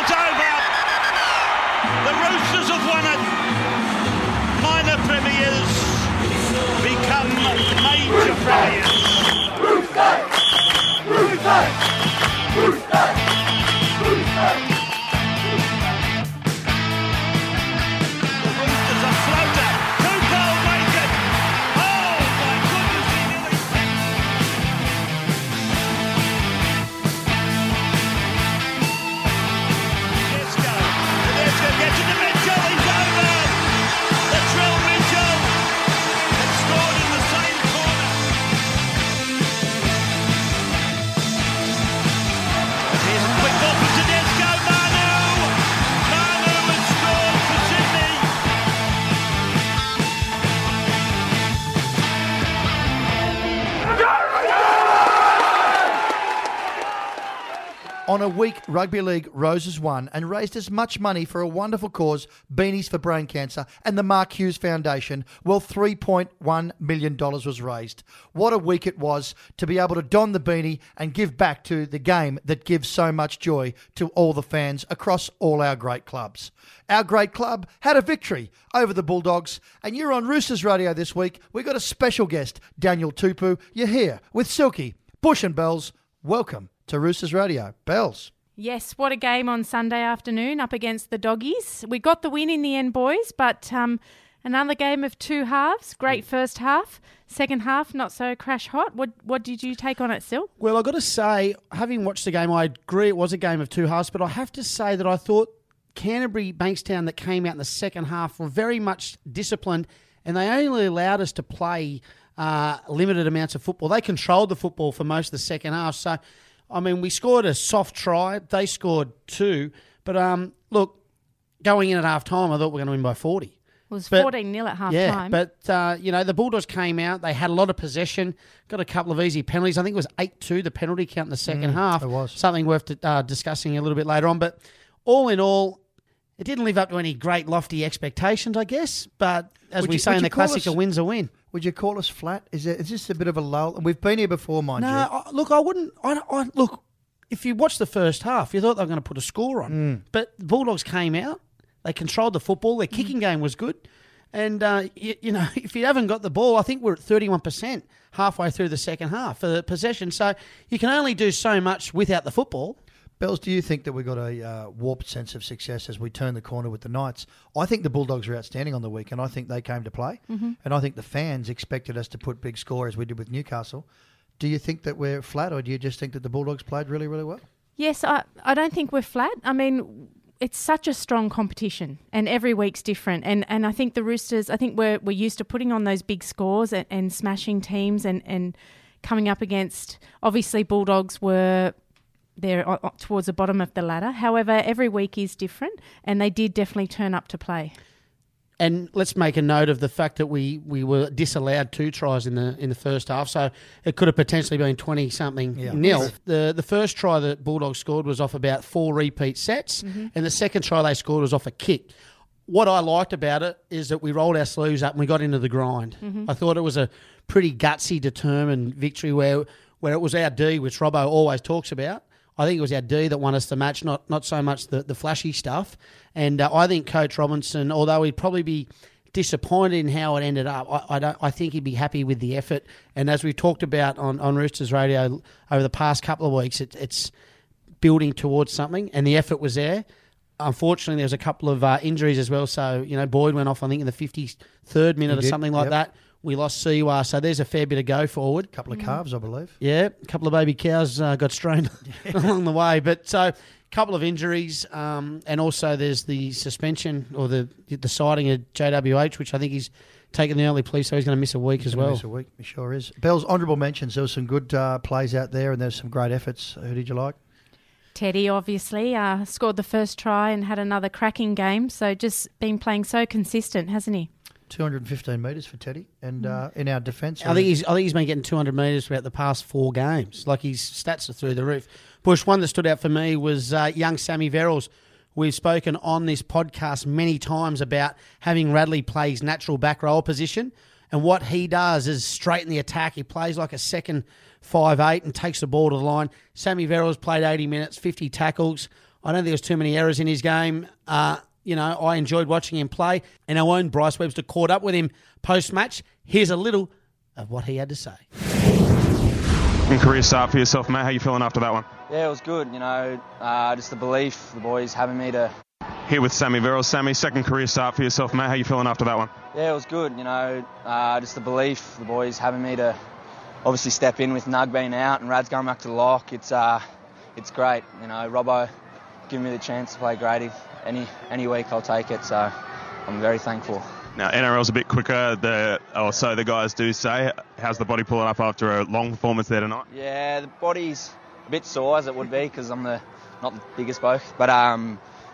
it's over. The Roosters have won it. Minor premiers become major premiers. Roosters! On a week, rugby league rose as one and raised as much money for a wonderful cause, Beanies for Brain Cancer and the Mark Hughes Foundation. Well, $3.1 million was raised. What a week it was to be able to don the beanie and give back to the game that gives so much joy to all the fans across all our great clubs. Our great club had a victory over the Bulldogs, and you're on Roosters Radio this week. We've got a special guest, Daniel Tupu. You're here with Silky, Bush and Bells. Welcome to Roosters Radio. Bells. Yes, what a game on Sunday afternoon up against the Doggies. We got the win in the end, boys, but another game of two halves. Great first half. Second half, not so crash hot. What did you take on it, Sil? Well, I've got to say, having watched the game, I agree it was a game of two halves, but I have to say that I thought Canterbury-Bankstown that came out in the second half were very much disciplined, and they only allowed us to play limited amounts of football. They controlled the football for most of the second half, so... I mean, we scored a soft try. They scored two. But, look, going in at half-time, I thought we were going to win by 40. It was 14-0 at half-time. Yeah, but, you know, the Bulldogs came out. They had a lot of possession, got a couple of easy penalties. I think it was 8-2, the penalty count in the second half. It was. Something worth discussing a little bit later on. But all in all, it didn't live up to any great lofty expectations, I guess. But as we say in the classic, a win's a win. Would you call us flat? Is this a bit of a lull? And we've been here before, mind you. No, look, I wouldn't. Look, if you watch the first half, you thought they were going to put a score on. But the Bulldogs came out. They controlled the football. Their kicking game was good. And, you know, if you haven't got the ball, I think we're at 31% halfway through the second half for possession. So you can only do so much without the football. Bells, do you think that we got a warped sense of success as we turn the corner with the Knights? I think the Bulldogs were outstanding on the weekend. I think they came to play. And I think the fans expected us to put big score as we did with Newcastle. Do you think that we're flat, or do you just think that the Bulldogs played really, really well? Yes, I don't think we're flat. I mean, it's such a strong competition and every week's different. And I think the Roosters, I think we're used to putting on those big scores and smashing teams and coming up against, obviously, Bulldogs were... They're towards the bottom of the ladder. However, every week is different, and they did definitely turn up to play. And let's make a note of the fact that we were disallowed two tries in the first half, so it could have potentially been 20-something nil. The first try that Bulldogs scored was off about four repeat sets, and the second try they scored was off a kick. What I liked about it is that we rolled our sleeves up and we got into the grind. I thought it was a pretty gutsy, determined victory where it was our D, which Robbo always talks about. I think it was our D that won us the match, not so much the flashy stuff. And I think Coach Robinson, although he'd probably be disappointed in how it ended up, I think he'd be happy with the effort. And as we've talked about on Roosters Radio over the past couple of weeks, it's building towards something, and the effort was there. Unfortunately, there was a couple of injuries as well. So, you know, Boyd went off, I think, in the 53rd minute or something like that. We lost Siwa, so there's a fair bit of go forward. A couple of calves, I believe. Yeah, a couple of baby cows got strained along the way. But so a couple of injuries, and also there's the suspension or the sighting of JWH, which I think he's taken the early plea, so he's going to miss a week as well. Miss a week, he sure is. Bells, honourable mentions. There were some good plays out there, and there's some great efforts. Who did you like? Teddy, obviously, scored the first try and had another cracking game. So just been playing so consistent, hasn't he? 215 metres for Teddy, and in our defence... I think he's been getting 200 metres throughout the past four games. Like, his stats are through the roof. Bush, one that stood out for me was young Sammy Verrills. We've spoken on this podcast many times about having Radley play his natural back roll position, and what he does is straighten the attack. He plays like a second 5'8" and takes the ball to the line. Sammy Verrills played 80 minutes, 50 tackles. I don't think there's too many errors in his game. You know, I enjoyed watching him play, and our own Bryce Webster caught up with him post-match. Here's a little of what he had to say. And career start for yourself, mate. How you feeling after that one? Yeah, it was good. You know, just the belief the boys having me to... Here with Sammy Verrills. Sammy, second career start for yourself, mate. How you feeling after that one? Yeah, it was good. You know, just the belief the boys having me to obviously step in with Nug being out and Rad's going back to the lock. It's great. You know, Robbo giving me the chance to play Grady. Any week I'll take it, so I'm very thankful. Now, NRL's a bit quicker, so the guys do say. How's the body pulling up after a long performance there tonight? Yeah, the body's a bit sore, as it would be, because I'm not the biggest bloke. But,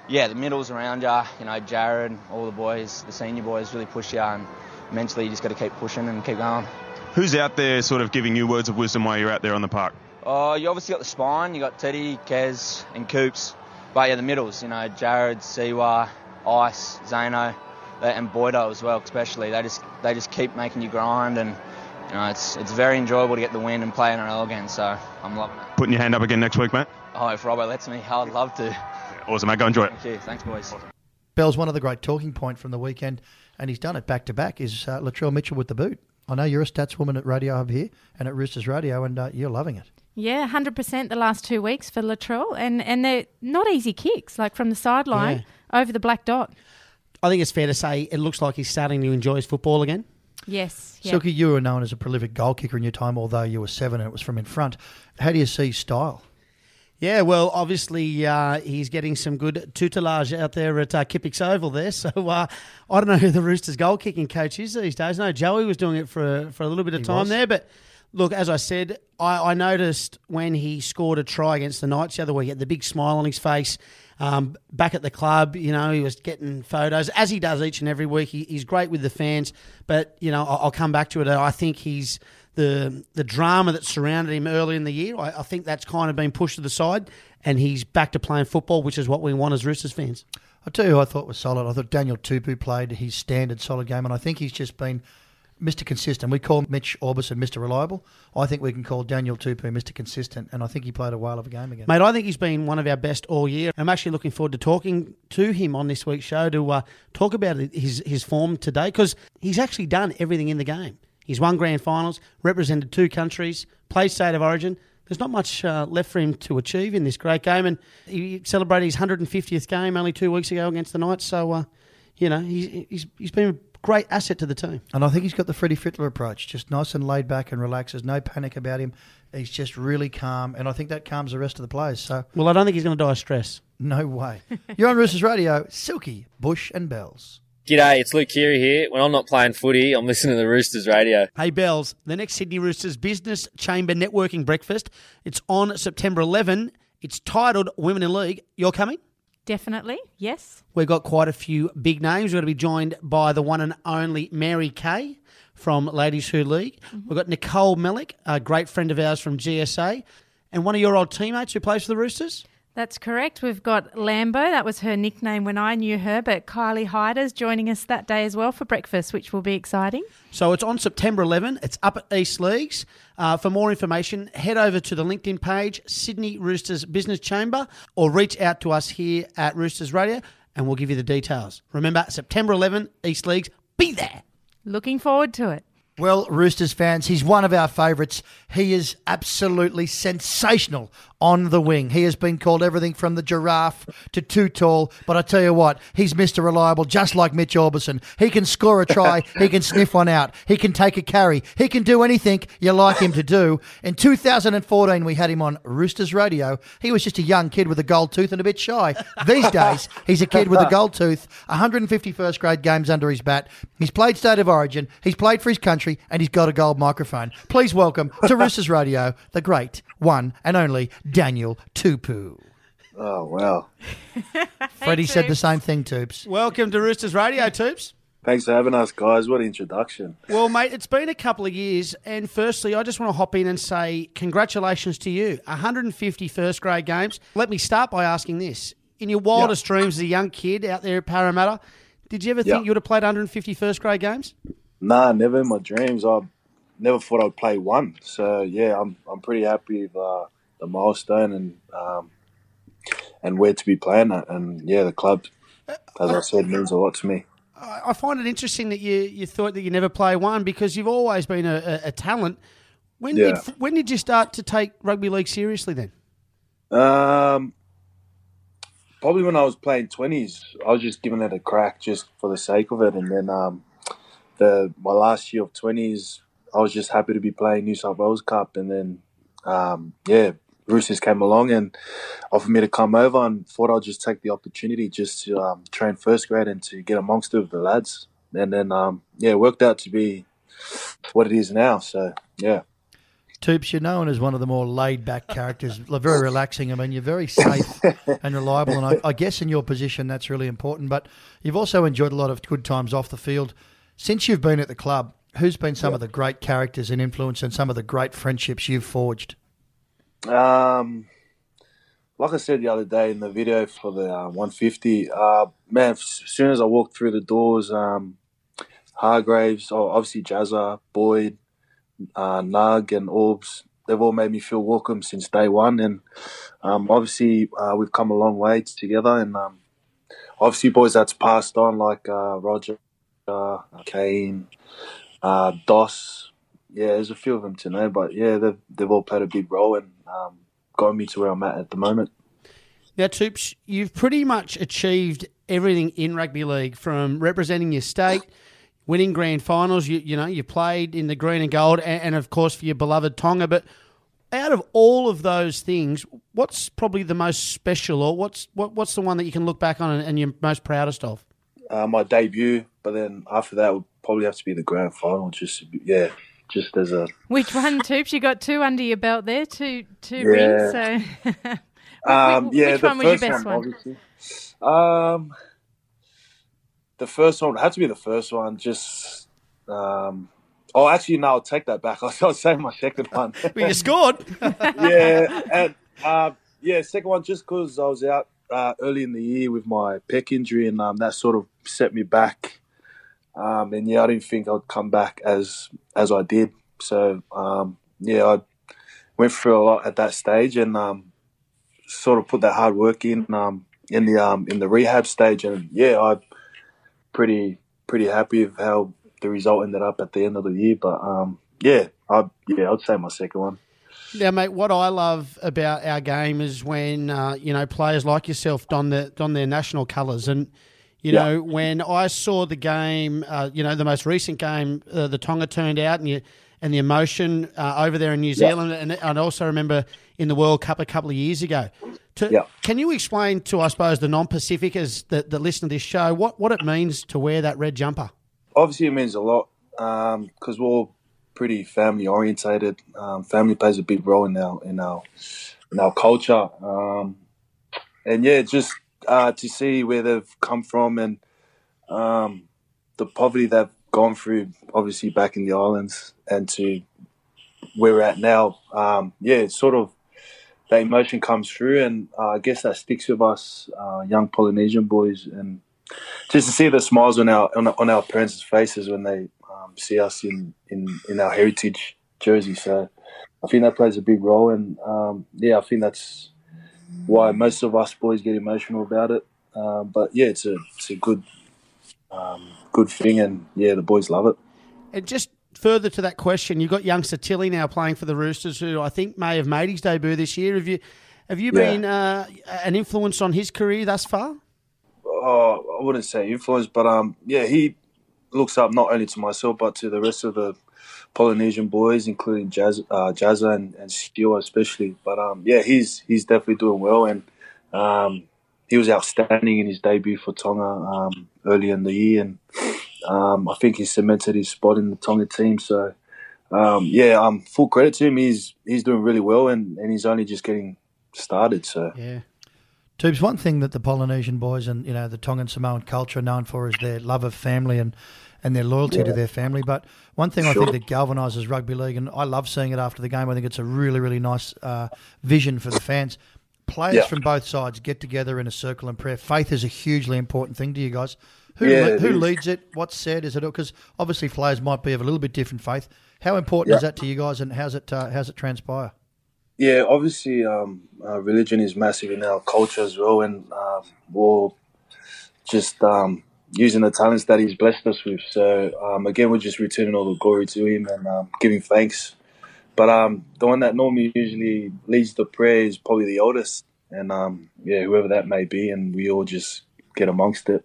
yeah, the middle's around you. You know, Jared, all the boys, the senior boys really push you, and mentally you just got to keep pushing and keep going. Who's out there sort of giving you words of wisdom while you're out there on the park? Oh, you obviously got the spine. You got Teddy, Kez and Coops. But yeah, the middles, you know, Jared, Siwa, Ice, Zano, and Boydo as well, especially. They just keep making you grind, and you know, it's very enjoyable to get the win and play NRL again, so I'm loving it. Putting your hand up again next week, mate? Oh, if Robbo lets me, I'd love to. Yeah, awesome, mate. Go enjoy it. Thank you. Thanks, boys. Awesome. Bell's one of the great talking points from the weekend, and he's done it back-to-back, is Latrell Mitchell with the boot. I know you're a stats woman at Radio Hub here and at Roosters Radio, and you're loving it. Yeah, 100% the last 2 weeks for Latrell, and they're not easy kicks, like from the sideline over the black dot. I think it's fair to say it looks like he's starting to enjoy his football again. Yes. Yeah. Silky, you were known as a prolific goal kicker in your time, although you were seven and it was from in front. How do you see style? Yeah, well, obviously he's getting some good tutelage out there at Kippax Oval there. So I don't know who the Roosters goal-kicking coach is these days. No, Joey was doing it for a little bit of time there. But, look, as I said, I noticed when he scored a try against the Knights the other week, he had the big smile on his face. Back at the club, you know, he was getting photos, as he does each and every week. He's great with the fans. But, you know, I'll come back to it. I think he's... The drama that surrounded him early in the year, I think that's kind of been pushed to the side, and he's back to playing football, which is what we want as Roosters fans. I'll tell you who I thought was solid. I thought Daniel Tupu played his standard solid game, and I think he's just been Mr. Consistent. We call Mitch Orbison Mr. Reliable. I think we can call Daniel Tupu Mr. Consistent, and I think he played a whale of a game again. Mate, I think he's been one of our best all year. I'm actually looking forward to talking to him on this week's show to talk about his form today, because he's actually done everything in the game. He's won grand finals, represented two countries, played State of Origin. There's not much left for him to achieve in this great game, and he celebrated his 150th game only 2 weeks ago against the Knights. So, you know, he's been a great asset to the team. And I think he's got the Freddie Fittler approach, just nice and laid back and relaxed. There's no panic about him. He's just really calm, and I think that calms the rest of the players. So, well, I don't think he's going to die of stress. No way. You're on Roosters Radio, Silky, Bush and Bells. G'day, it's Luke Keary here. When I'm not playing footy, I'm listening to the Roosters Radio. Hey, Bells, the next Sydney Roosters Business Chamber Networking Breakfast. It's on September 11. It's titled Women in League. You're coming? Definitely, yes. We've got quite a few big names. We're going to be joined by the one and only Mary Kay from Ladies Who League. Mm-hmm. We've got Nicole Mellick, a great friend of ours from GSA, and one of your old teammates who plays for the Roosters. That's correct. We've got Lambo. That was her nickname when I knew her, but Kylie Hyder's joining us that day as well for breakfast, which will be exciting. So it's on September 11. It's up at East Leagues. For more information, head over to the LinkedIn page, Sydney Roosters Business Chamber, or reach out to us here at Roosters Radio, and we'll give you the details. Remember, September 11, East Leagues, be there. Looking forward to it. Well, Roosters fans, he's one of our favourites. He is absolutely sensational on the wing. He has been called everything from the giraffe to too tall, but I tell you what, he's Mr. Reliable, just like Mitch Orbison. He can score a try, he can sniff one out, he can take a carry, he can do anything you like him to do. In 2014, we had him on Roosters Radio. He was just a young kid with a gold tooth and a bit shy. These days, he's a kid with a gold tooth, 150 first grade games under his bat. He's played State of Origin, he's played for his country, and he's got a gold microphone. Please welcome to Roosters Radio, the great one and only Daniel Tupu. Oh, wow. Freddie hey, said the same thing, Toops. Welcome to Roosters Radio, Toops. Thanks for having us, guys. What an introduction. Well, mate, it's been a couple of years, and firstly, I just want to hop in and say congratulations to you. 150 first-grade games. Let me start by asking this. In your wildest dreams as a young kid out there at Parramatta, did you ever think you would have played 150 first-grade games? Nah, never in my dreams. I never thought I'd play one. So, yeah, I'm pretty happy with the milestone and and where to be playing it. And yeah, the club, as I said, means a lot to me. I find it interesting that you thought that you never play one because you've always been a talent. When did you start to take rugby league seriously then? Probably when I was playing 20s. I was just giving it a crack just for the sake of it. And then my last year of 20s, I was just happy to be playing New South Wales Cup. And then, Roosters came along and offered me to come over and thought I'd just take the opportunity just to train first grade and to get amongst it with the lads. And then, it worked out to be what it is now. So, yeah. Toops, you're known as one of the more laid-back characters, very relaxing. I mean, you're very safe and reliable. And I guess in your position, that's really important. But you've also enjoyed a lot of good times off the field. Since you've been at the club, who's been some of the great characters and influence and some of the great friendships you've forged? Like I said the other day in the video for the 150, man, as soon as I walked through the doors, Hargraves, obviously Jazza, Boyd, Nug and Orbs, they've all made me feel welcome since day one. And obviously we've come a long way together. And obviously boys that's passed on like Roger, Kane, Dos. Yeah, there's a few of them to know, but yeah, they've all played a big role and got me to where I'm at the moment. Now, Toops, you've pretty much achieved everything in rugby league, from representing your state, winning grand finals. You played in the green and gold, and of course for your beloved Tonga. But out of all of those things, what's probably the most special, or what's the one that you can look back on and you're most proudest of? My debut, but then after that would probably have to be the grand final. Just as a... Which one, Toops? You got two under your belt there, two rings. So, which one was your best one? The first one had to be the first one. Just, actually, no, I'll take that back. I'll say my second one. Well, you scored. Yeah, and second one, just because I was out early in the year with my pec injury, and that sort of set me back. I didn't think I'd come back as I did. So, I went through a lot at that stage and sort of put that hard work in the rehab stage. And, I'm pretty happy with how the result ended up at the end of the year. But, I'd say my second one. Now, mate, what I love about our game is when, players like yourself don their national colours and, when I saw the game, the most recent game, the Tonga turned out and the emotion over there in New Zealand, and I also remember in the World Cup a couple of years ago. Can you explain to, I suppose, the non-Pacificers that listen to this show what it means to wear that red jumper? Obviously, it means a lot because we're all pretty family orientated. Family plays a big role in our culture, to see where they've come from and the poverty they've gone through, obviously back in the islands, and to where we're at now, it's sort of that emotion comes through, and I guess that sticks with us young Polynesian boys, and just to see the smiles on our parents' faces when they see us in our heritage jersey. So I think that plays a big role, and I think that's why most of us boys get emotional about it. It's a good thing, and the boys love it. And just further to that question, you've got youngster Tilly now playing for the Roosters, who I think may have made his debut this year. Have you been an influence on his career thus far? Oh, I wouldn't say influence, but he looks up not only to myself but to the rest of the Polynesian boys, including Jazza and Stewart especially. But, he's definitely doing well. And he was outstanding in his debut for Tonga early in the year. And I think he cemented his spot in the Tonga team. So, full credit to him. He's doing really well and he's only just getting started. So, yeah. Tubes, one thing that the Polynesian boys and, the Tongan Samoan culture are known for is their love of family and their loyalty to their family. But one thing I think that galvanises rugby league, and I love seeing it after the game, I think it's a really, really nice vision for the fans. Players from both sides get together in a circle in prayer. Faith is a hugely important thing to you guys. Who leads it? What's said? Is it because obviously players might be of a little bit different faith? How important is that to you guys, and how's it transpire? Yeah, obviously religion is massive in our culture as well, and we're just using the talents that he's blessed us with. So, again, we're just returning all the glory to him and giving thanks. But the one that normally usually leads the prayer is probably the oldest, and, whoever that may be, and we all just get amongst it.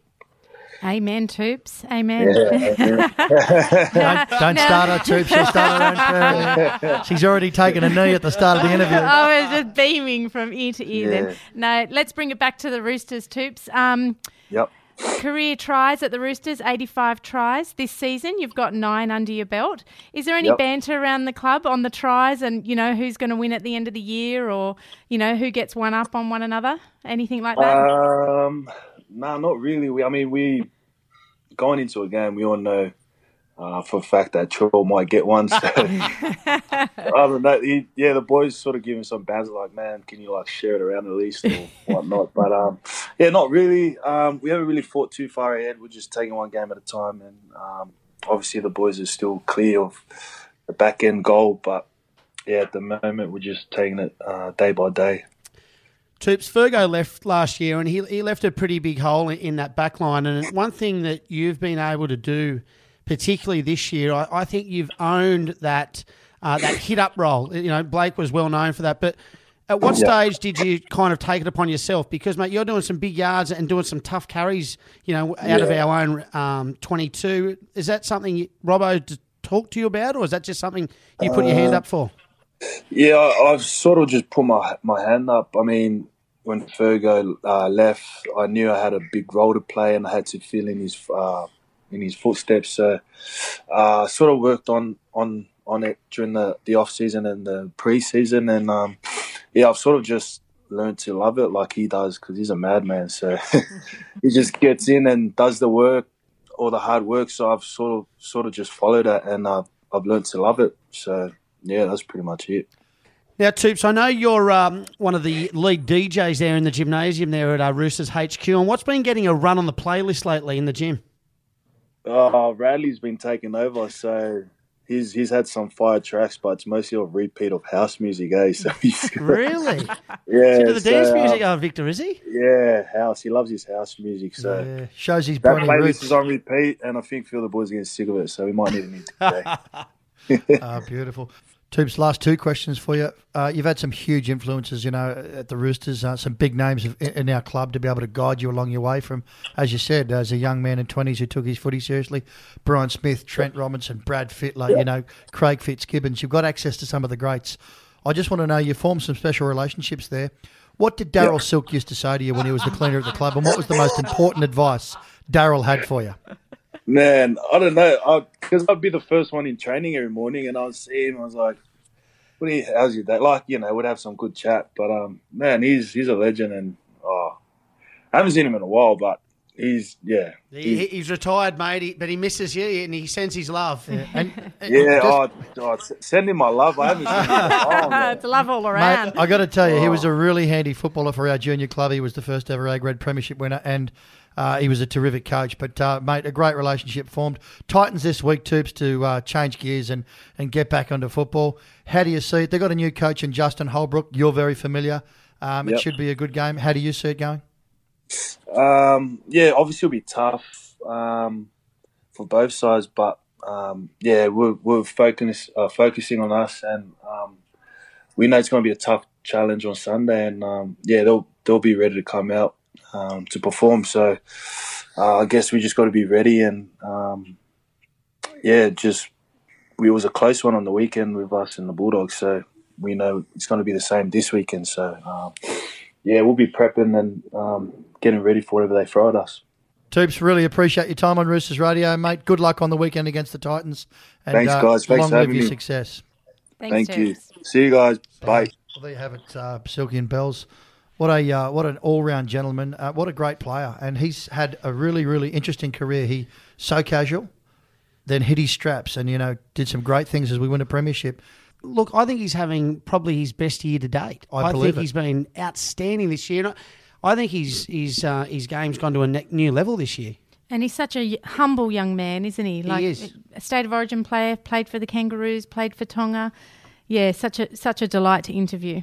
Amen, Toops. Amen. Yeah. don't start her, Toops. She'll start her own prayer. She's already taken a knee at the start of the interview. I was just beaming from ear to ear then. No, let's bring it back to the Roosters, Toops. Yep. Career tries at the Roosters, 85 tries this season. You've got 9 under your belt. Is there any banter around the club on the tries and, you know, who's going to win at the end of the year or, you know, who gets one up on one another? Anything like that? No, not really. We going into a game, we all know for a fact that Trill might get one. So, other than that, the boys sort of give him some bands like, man, can you like share it around at least or whatnot? But not really. We haven't really fought too far ahead. We're just taking one game at a time, and obviously the boys are still clear of the back end goal. But yeah, at the moment we're just taking it day by day. Toops, Fergo left last year and he left a pretty big hole in that back line. And one thing that you've been able to do, particularly this year, I think you've owned that hit-up role. You know, Blake was well known for that. But at what stage did you kind of take it upon yourself? Because, mate, you're doing some big yards and doing some tough carries, you know, out of our own 22. Is that something Robbo talked to you about, or is that just something you put your hand up for? Yeah, I've sort of just put my hand up. I mean, when Fergo left, I knew I had a big role to play and I had to fill in his footsteps. So I sort of worked on it during the off-season and the pre-season. And, I've sort of just learned to love it like he does because he's a madman. So he just gets in and does the work, all the hard work. So I've sort of just followed it and I've learned to love it. So... yeah, that's pretty much it. Now, Toops, I know you're one of the lead DJs there in the gymnasium there at Roosters HQ. And what's been getting a run on the playlist lately in the gym? Radley's been taking over, so he's had some fire tracks, but it's mostly a repeat of house music, eh? So really? Yeah. So the dance music, Victor, is he? Yeah, house. He loves his house music, so yeah. Shows his that playlist roots. Is on repeat, and I think Phil the boys are getting sick of it, so we might need a new DJ. Oh, beautiful. Toops, last two questions for you. You've had some huge influences, you know, at the Roosters, some big names in our club to be able to guide you along your way from, as you said, as a young man in 20s who took his footy seriously, Brian Smith, Trent Robinson, Brad Fittler, you know, Craig Fitzgibbons. You've got access to some of the greats. I just want to know, you formed some special relationships there. What did Daryl Silk used to say to you when he was the cleaner at the club, and what was the most important advice Daryl had for you? Man, I don't know, because I'd be the first one in training every morning, and I'd see him. I was like, "How's your day?" Like, you know, we'd have some good chat. But man, he's a legend, and I haven't seen him in a while, but he's retired, mate. But he misses you, and he sends his love. Yeah. Send him my love. I haven't seen him in a while. It's love all around. Mate, I got to tell you, he was a really handy footballer for our junior club. He was the first ever A-grade premiership winner, and he was a terrific coach, but, mate, a great relationship formed. Titans this week, Toops, to change gears and get back onto football. How do you see it? They've got a new coach in Justin Holbrook. You're very familiar. It should be a good game. How do you see it going? Obviously it'll be tough for both sides, but, we're focusing on us, and we know it's going to be a tough challenge on Sunday, and, they'll be ready to come out to perform, so I guess we just got to be ready, and it was a close one on the weekend with us and the Bulldogs, so we know it's going to be the same this weekend, so we'll be prepping and getting ready for whatever they throw at us. Toops, really appreciate your time on Roosters Radio, mate. Good luck on the weekend against the Titans, and thanks guys, thanks for having me. Success. Thank you. See you guys. Bye. Well, there you have it, Silky and Bells. What an all-round gentleman. What a great player. And he's had a really, really interesting career. He so casual, then hit his straps and, you know, did some great things as we win a premiership. Look, I think he's having probably his best year to date. I think he's been outstanding this year. I think his game's gone to a new level this year. And he's such a humble young man, isn't he? Like, he is. A State of Origin player, played for the Kangaroos, played for Tonga. Yeah, such a delight to interview.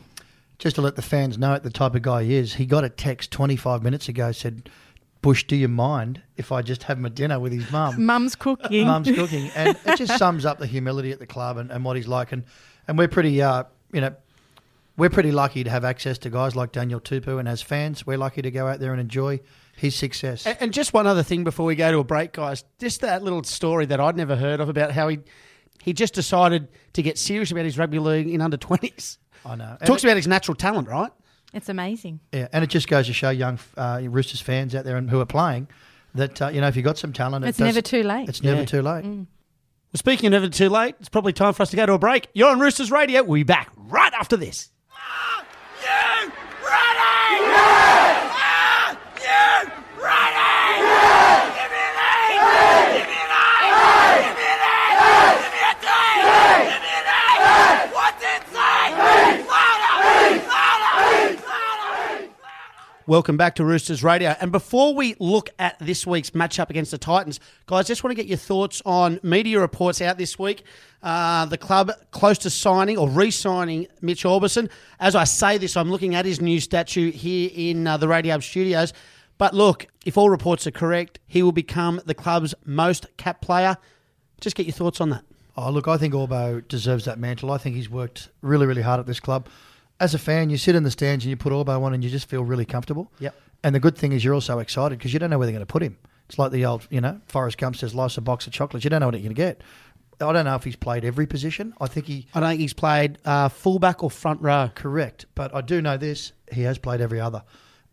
Just to let the fans know the type of guy he is, he got a text 25 minutes ago, said, "Bush, do you mind if I just have my dinner with his mum? Mum's cooking. And it just sums up the humility at the club and what he's like. And we're pretty, we're pretty lucky to have access to guys like Daniel Tupu, and as fans, we're lucky to go out there and enjoy his success. And just one other thing before we go to a break, guys, just that little story that I'd never heard of about how he just decided to get serious about his rugby league in under-20s. I know. Talks about his natural talent, right? It's amazing. Yeah, and it just goes to show young Roosters fans out there and who are playing that, if you've got some talent... It's never too late. It's never too late. Mm. Well, speaking of never too late, it's probably time for us to go to a break. You're on Roosters Radio. We'll be back right after this. Are you ready? Yes! Are you ready? Yes! Give me an A! Yes! Give me an A! Yes! Give me an A! Yes! Give me a D! Yes! Give me an A! Yes! What's inside? Yes! Welcome back to Roosters Radio. And before we look at this week's matchup against the Titans, guys, just want to get your thoughts on media reports out this week. The club close to signing or re-signing Mitch Orbison. As I say this, I'm looking at his new statue here in the Radio Hub studios. But look, if all reports are correct, he will become the club's most capped player. Just get your thoughts on that. Oh, look, I think Orbo deserves that mantle. I think he's worked really, really hard at this club. As a fan, you sit in the stands and you put Orbo on and you just feel really comfortable. Yep. And the good thing is you're also excited because you don't know where they're going to put him. It's like the old, Forrest Gump says, life's a box of chocolates. You don't know what you're going to get. I don't know if he's played every position. I don't think he's played fullback or front row. Correct. But I do know this, he has played every other.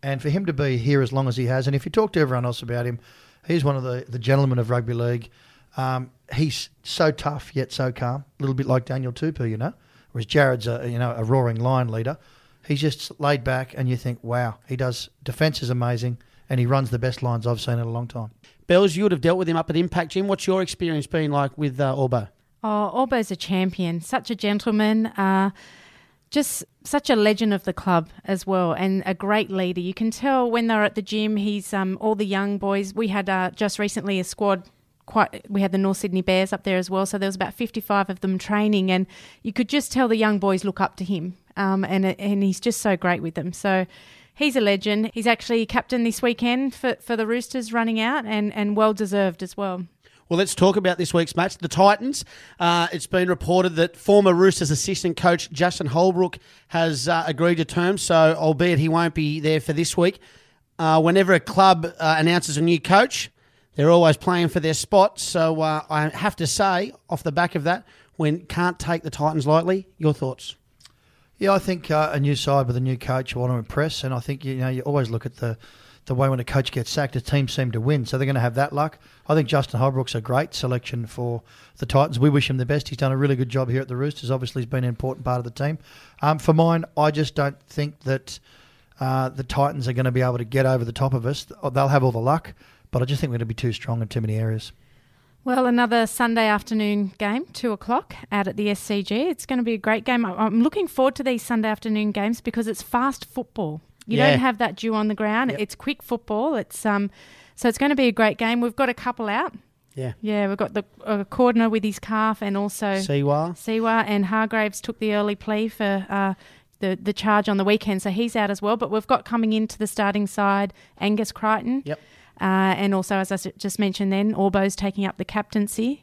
And for him to be here as long as he has, and if you talk to everyone else about him, he's one of the gentlemen of rugby league. He's so tough yet so calm, a little bit like Daniel Tupu, Whereas Jared's a roaring lion leader. He's just laid back and you think, wow, he does. Defence is amazing and he runs the best lines I've seen in a long time. Bells, you would have dealt with him up at Impact Gym. What's your experience been like with Orbo? Oh, Orbo's a champion, such a gentleman, just such a legend of the club as well and a great leader. You can tell when they're at the gym, he's all the young boys. We had just recently a squad. We had the North Sydney Bears up there as well, so there was about 55 of them training, and you could just tell the young boys look up to him, and he's just so great with them. So he's a legend. He's actually captain this weekend for the Roosters running out, and well deserved as well. Well, let's talk about this week's match, the Titans. It's been reported that former Roosters assistant coach Justin Holbrook has agreed to terms, so albeit he won't be there for this week. Whenever a club announces a new coach, they're always playing for their spot, so I have to say, off the back of that, we can't take the Titans lightly. Your thoughts? Yeah, I think a new side with a new coach want to impress, and I think you always look at the way when a coach gets sacked, a team seem to win, so they're going to have that luck. I think Justin Holbrook's a great selection for the Titans. We wish him the best. He's done a really good job here at the Roosters. Obviously, he's been an important part of the team. For mine, I just don't think that the Titans are going to be able to get over the top of us. They'll have all the luck. But I just think we're going to be too strong in too many areas. Well, another Sunday afternoon game, 2:00 out at the SCG. It's going to be a great game. I'm looking forward to these Sunday afternoon games because it's fast football. You don't have that dew on the ground. Yep. It's quick football. It's so it's going to be a great game. We've got a couple out. Yeah, we've got the Cordner with his calf and also Siwa and Hargraves took the early plea for the charge on the weekend. So he's out as well. But we've got coming into the starting side, Angus Crichton. Yep. And also, as I just mentioned then, Orbo's taking up the captaincy.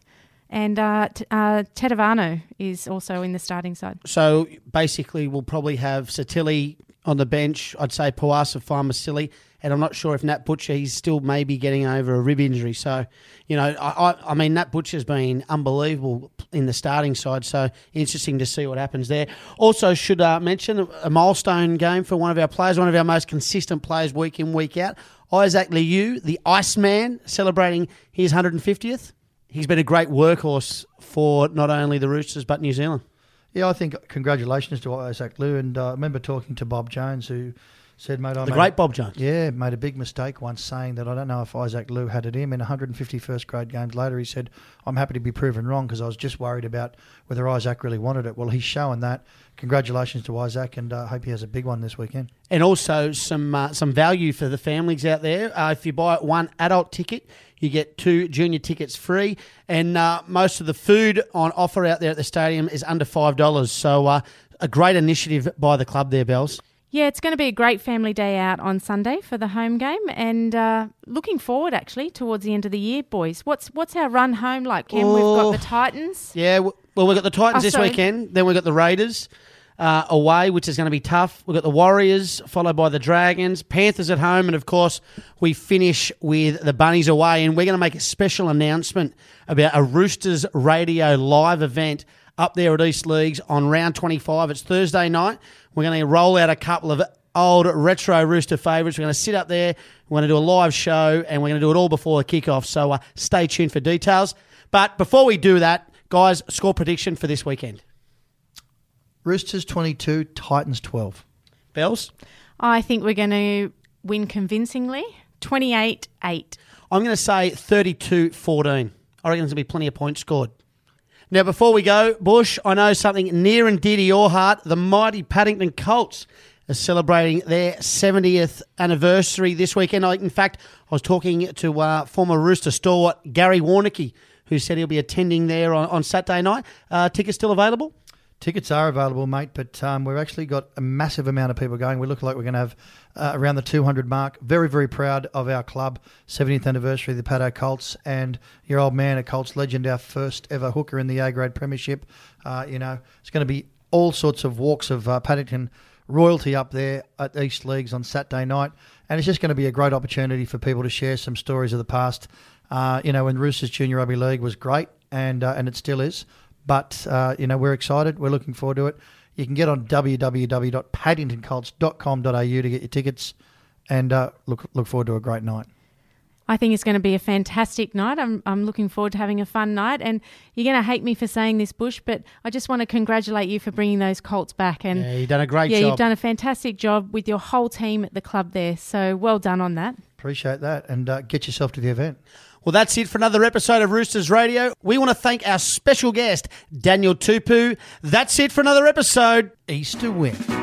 And Tedovano is also in the starting side. So basically we'll probably have Satili on the bench. I'd say Pawasa, Farmasili. And I'm not sure if Nat Butcher, he's still maybe getting over a rib injury. So, I mean, Nat Butcher's been unbelievable in the starting side. So interesting to see what happens there. Also should mention a milestone game for one of our players, one of our most consistent players week in, week out. Isaac Liu, the Iceman, celebrating his 150th. He's been a great workhorse for not only the Roosters but New Zealand. Yeah, I think congratulations to Isaac Liu. And I remember talking to Bob Jones, who Said, mate, the great Bob Jones. Yeah, made a big mistake once saying that I don't know if Isaac Liu had it in. And 150 first grade games later, he said, I'm happy to be proven wrong because I was just worried about whether Isaac really wanted it. Well, he's shown that. Congratulations to Isaac, and I hope he has a big one this weekend. And also some value for the families out there. If you buy one adult ticket, you get two junior tickets free. And most of the food on offer out there at the stadium is under $5. So a great initiative by the club there, Bells. Yeah, it's going to be a great family day out on Sunday for the home game, and looking forward actually towards the end of the year, boys. What's our run home like, Ken? Oh, we've got the Titans. Yeah, well, we've got the Titans this weekend. Then we've got the Raiders away, which is going to be tough. We've got the Warriors, followed by the Dragons, Panthers at home, and of course we finish with the Bunnies away. And we're going to make a special announcement about a Roosters Radio live event up there at East Leagues on round 25. It's Thursday night. We're going to roll out a couple of old retro Rooster favourites. We're going to sit up there, we're going to do a live show, and we're going to do it all before the kickoff. So stay tuned for details. But before we do that, guys, score prediction for this weekend. Roosters 22, Titans 12. Bells? I think we're going to win convincingly, 28-8. I'm going to say 32-14. I reckon there's going to be plenty of points scored. Now, before we go, Bush, I know something near and dear to your heart. The mighty Paddington Colts are celebrating their 70th anniversary this weekend. In fact, I was talking to former Rooster stalwart Gary Warnicke, who said he'll be attending there on Saturday night. Tickets still available? Tickets are available, mate, but we've actually got a massive amount of people going. We look like we're going to have around the 200 mark. Very, very proud of our club, 70th anniversary of the Paddo Colts, and your old man, a Colts legend, our first ever hooker in the A-grade premiership. It's going to be all sorts of walks of Paddington royalty up there at East Leagues on Saturday night, and it's just going to be a great opportunity for people to share some stories of the past. When Roosters Junior Rugby League was great, and it still is. But, we're excited. We're looking forward to it. You can get on www.paddingtoncolts.com.au to get your tickets and look forward to a great night. I think it's going to be a fantastic night. I'm looking forward to having a fun night. And you're going to hate me for saying this, Bush, but I just want to congratulate you for bringing those Colts back. And yeah, you've done a great job. Yeah, you've done a fantastic job with your whole team at the club there. So well done on that. Appreciate that, and get yourself to the event. Well, that's it for another episode of Roosters Radio. We want to thank our special guest, Daniel Tupu. That's it for another episode. Easter win.